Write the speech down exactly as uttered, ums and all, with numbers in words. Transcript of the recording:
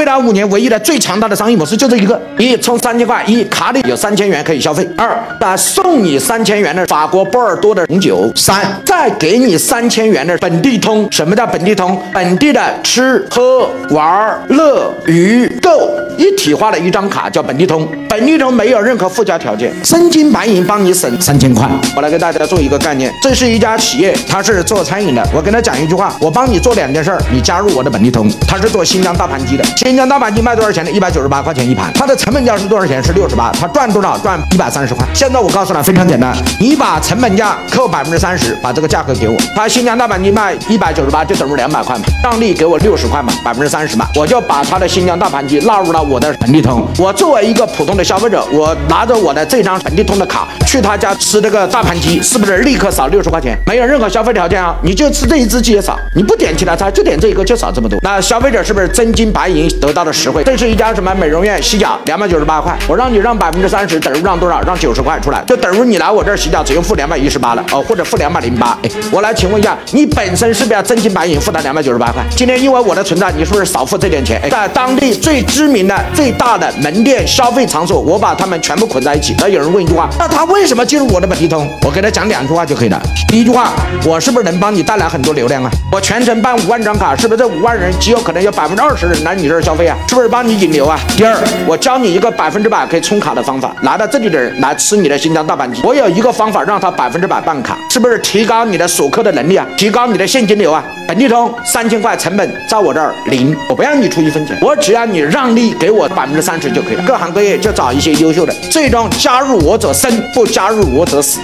未来五年唯一的最强大的商业模式就这一个：一、充三千块，一卡里有三千元可以消费；二、啊送你三千元的法国波尔多的红酒；三、再给你三千元的本地通。什么叫本地通？本地的吃喝玩乐娱购一体化的一张卡叫本地通。本地通没有任何附加条件，真金白银帮你省三千块。我来给大家做一个概念，这是一家企业，他是做餐饮的。我跟他讲一句话，我帮你做两件事，你加入我的本地通。他是做新疆大盘鸡的，新疆大盘鸡卖多少钱呢？一百九十八块钱一盘。它的成本价是多少钱？是六十八。他赚多少？赚一百三十块。现在我告诉他非常简单，你把成本价扣百分之三十，把这个价格给我。他新疆大盘鸡卖一百九十八，就等于两百块嘛，让利给我六十块嘛，百分之三十嘛，我就把他的新疆大盘鸡纳入了我的本地通。我作为一个普通的消费者，我拿着我的这张本地通的卡去他家吃这个大盘鸡，是不是立刻少六十块钱？没有任何消费条件啊，你就吃这一只鸡也少，你不点其他菜，就点这一个就少这么多。那消费者是不是真金白银得到的实惠？这是一家什么美容院洗脚，两百九十八块，我让你让百分之三十，等于让多少？让九十块出来，就等于你来我这儿洗脚只用付两百一十八了哦，或者付两百零八。哎，我来请问一下，你本身是不是要真金白银付他两百九十八块？今天因为我的存在，你是不是少付这点钱？哎，在当地最知名的、最大的门店消费场所，我把他们全部捆在一起。那有人问一句话，那他为什么进入我的本地通？我给他讲两句话就可以了。第一句话，我是不是能帮你带来很多流量啊？我全程办五万张卡，是不是这五万人极有可能有百分之二十人来你这儿消费啊？是不是帮你引流啊？第二，我教你一个百分之百可以充卡的方法，来到这里的人来吃你的新疆大盘鸡，我有一个方法让他百分之百办卡，是不是提高你的锁客的能力啊？提高你的现金流啊？本地通三千块成本在我这儿零，我不让你出一分钱，我只要你让利给我百分之三十就可以了。各行各业就找一些优秀的，最终加入我者生，不加入我者死。